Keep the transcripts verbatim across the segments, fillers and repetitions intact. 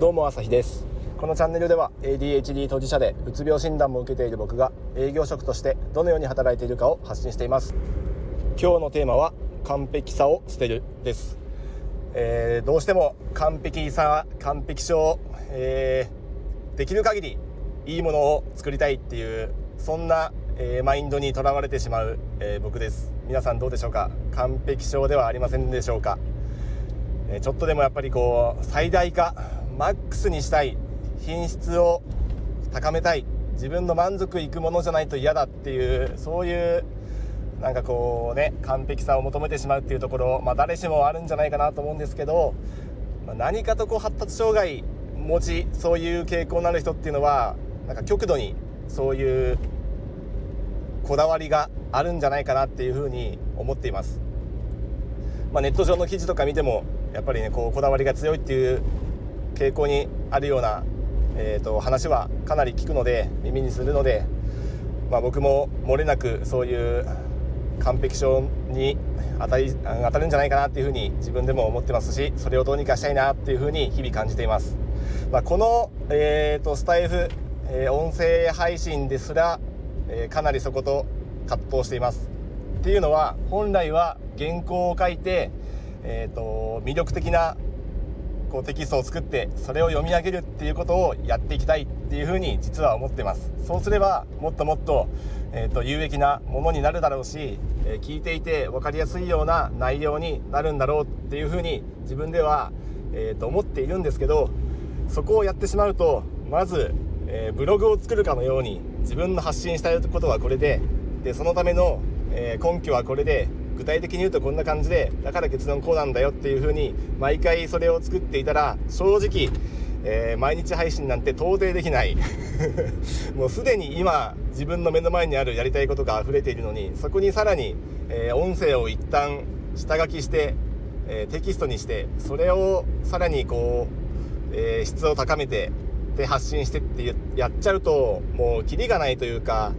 どうも朝日です。このチャンネルでは エーディーエイチディー 当事者でうつ病診断も受けている僕が営業職としてどのように働いているかを発信しています。今日のテーマは完璧さを捨てるです。えー、どうしても完璧さ完璧症を、えー、できる限りいいものを作りたいっていうそんな、えー、マインドにとらわれてしまう、えー、僕です。皆さんどうでしょうか？完璧症ではありませんでしょうか？えー、ちょっとでもやっぱりこう最大化マックスにしたい、品質を高めたい、自分の満足いくものじゃないと嫌だっていう、そういうなんかこうね、完璧さを求めてしまうっていうところ、まあ、誰しもあるんじゃないかなと思うんですけど、まあ、何かとこう発達障害持ち、そういう傾向のある人っていうのはなんか極度にそういうこだわりがあるんじゃないかなっていうふうに思っています。まあ、ネット上の記事とか見てもやっぱりね、こうこだわりが強いっていう傾向にあるような、えーと、話はかなり聞くので、耳にするので、まあ、僕も漏れなくそういう完璧症に当たり、当たるんじゃないかなっていうふうに自分でも思ってますし、それをどうにかしたいなっていうふうに日々感じています。まあ、この、えーと、スタイフ、えー、音声配信ですら、えー、かなりそこと葛藤しています。っていうのは本来は原稿を書いて、えーと、魅力的なこうテキストを作ってそれを読み上げるっていうことをやっていきたいっていうふうに実は思ってます。そうすればもっともっと、えーと、有益なものになるだろうし、えー、聞いていて分かりやすいような内容になるんだろうっていうふうに自分では、えーと、思っているんですけど、そこをやってしまうとまず、えー、ブログを作るかのように自分の発信したいことはこれで、でそのための、えー、根拠はこれで、具体的に言うとこんな感じで、だから結論こうなんだよっていう風に毎回それを作っていたら、正直、えー、毎日配信なんて到底できないもうすでに今自分の目の前にあるやりたいことが溢れているのに、そこにさらに、えー、音声を一旦下書きして、えー、テキストにして、それをさらにこう、えー、質を高めてで発信してってやっちゃうと、もうキリがないというか、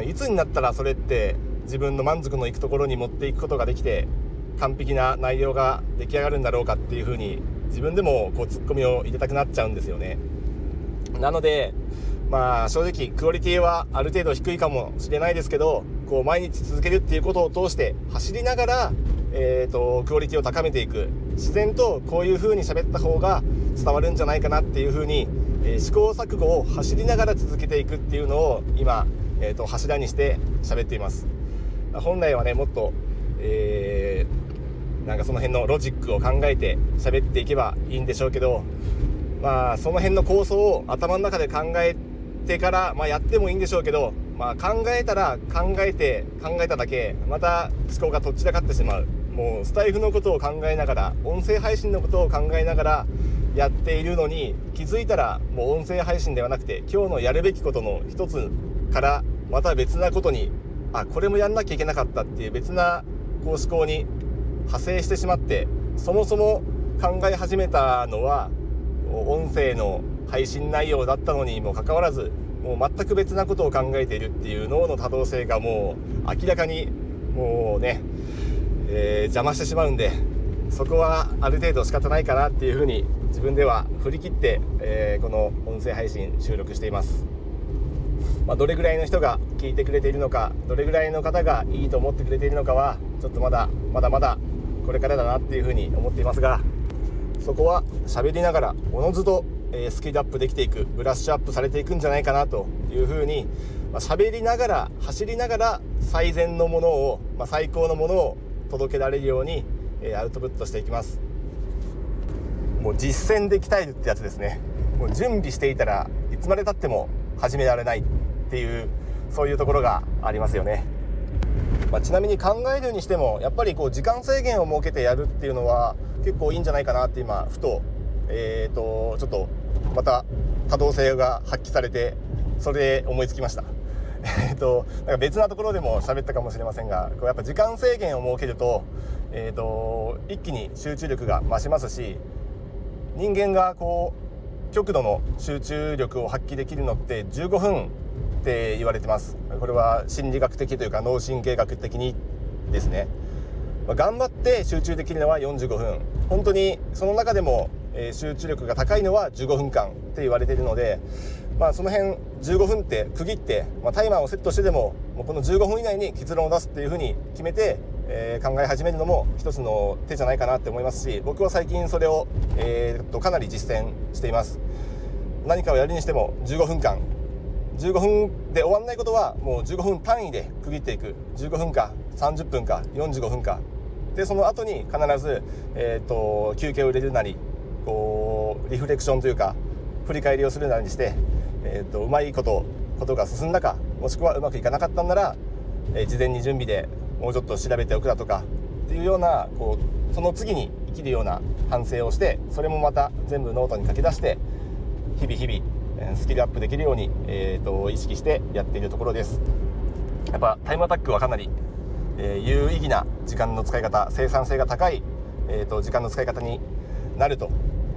うん、いつになったらそれって自分の満足のいくところに持っていくことができて、完璧な内容が出来上がるんだろうかっていうふうに自分でもこうツッコミを入れたくなっちゃうんですよね。なので、まあ、正直クオリティはある程度低いかもしれないですけど、こう毎日続けるっていうことを通して走りながら、えーと、クオリティを高めていく、自然とこういうふうに喋った方が伝わるんじゃないかなっていうふうに、えー、試行錯誤を走りながら続けていくっていうのを今、えーと、柱にして喋っています。本来はね、もっと、えー、なんかその辺のロジックを考えて喋っていけばいいんでしょうけど、まあその辺の構想を頭の中で考えてから、まあ、やってもいいんでしょうけど、まあ、考えたら考えて考えただけまた思考がとっちらかってしまう。もうスタイフのことを考えながら、音声配信のことを考えながらやっているのに、気づいたらもう音声配信ではなくて、今日のやるべきことの一つからまた別なことに、あ、これもやんなきゃいけなかったっていう別なこう思考に派生してしまって、そもそも考え始めたのは音声の配信内容だったのにもかかわらず、もう全く別なことを考えているっていう脳の多動性がもう明らかにもうね、えー、邪魔してしまうんで、そこはある程度仕方ないかなっていうふうに自分では振り切って、えー、この音声配信収録しています。まあ、どれぐらいの人が聞いてくれているのか、どれぐらいの方がいいと思ってくれているのかは、ちょっとまだまだまだこれからだなっていうふうに思っていますが、そこは喋りながらおのずとスキルアップできていく、ブラッシュアップされていくんじゃないかなというふうに、まあ、喋りながら走りながら最善のものを、まあ、最高のものを届けられるようにアウトプットしていきます。もう実践で鍛えるってやつですね。もう準備していたらいつまで経っても始められないっていう、そういうところがありますよね。まあ、ちなみに考えるにしてもやっぱりこう時間制限を設けてやるっていうのは結構いいんじゃないかなって今ふと、えーとちょっとまた多動性が発揮されて、それで思いつきました。えーとなんか別なところでも喋ったかもしれませんが、こうやっぱ時間制限を設けると、えーと一気に集中力が増しますし、人間がこう極度の集中力を発揮できるのってじゅうごふんって言われてます。これは心理学的というか脳神経学的にですね、まあ、頑張って集中できるのはよんじゅうごふん、本当にその中でも、えー、集中力が高いのはじゅうごふんかんって言われているので、まあ、その辺じゅうごふんって区切って、まあ、タイマーをセットしてでも、もうこのじゅうごふん以内に結論を出すっていうふうに決めて、えー、考え始めるのも一つの手じゃないかなって思いますし、僕は最近それを、えー、っとかなり実践しています。何かをやるにしてもじゅうごふんかん、じゅうごふんで終わらないことはもうじゅうごふん単位で区切っていく。じゅうごふんかさんじゅっぷんかよんじゅうごふんかで、その後に必ず、えー、っと休憩を入れるなり、こうリフレクションというか振り返りをするなりして、えー、っとうまいことことが進んだか、もしくはうまくいかなかったんなら、えー、事前に準備でもうちょっと調べておくだとかっていうような、こうその次に生きるような反省をして、それもまた全部ノートに書き出して、日々日々スキルアップできるように、えー、と意識してやっているところです。やっぱタイムアタックはかなり、えー、有意義な時間の使い方、生産性が高い、えー、と時間の使い方になると、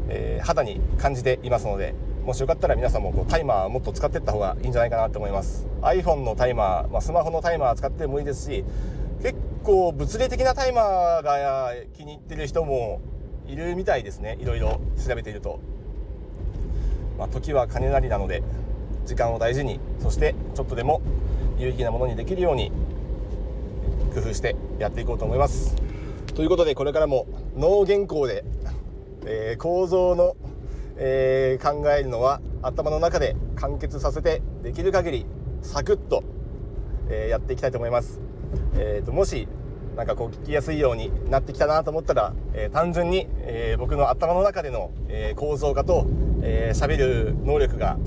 えー、肌に感じていますので、もしよかったら皆さんもこうタイマーもっと使っていった方がいいんじゃないかなと思います。 iPhone のタイマー、まあ、スマホのタイマー使ってもいいですし、結構物理的なタイマーが気に入ってる人もいるみたいですね。いろいろ調べていると、まあ、時は金なりなので時間を大事に、そしてちょっとでも有意義なものにできるように工夫してやっていこうと思います。ということで、これからもノー原稿で、えー、構造の、えー、考えるのは頭の中で完結させて、できる限りサクッと、えー、やっていきたいと思います。えー、ともしなんかこう聞きやすいようになってきたなと思ったら、えー、単純に、えー、僕の頭の中での、えー、構造化と、えー、喋る能力が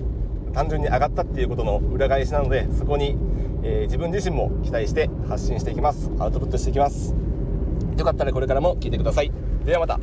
単純に上がったっていうことの裏返しなので、そこに、えー、自分自身も期待して発信していきます。アウトプットしていきます。よかったらこれからも聞いてください。ではまた。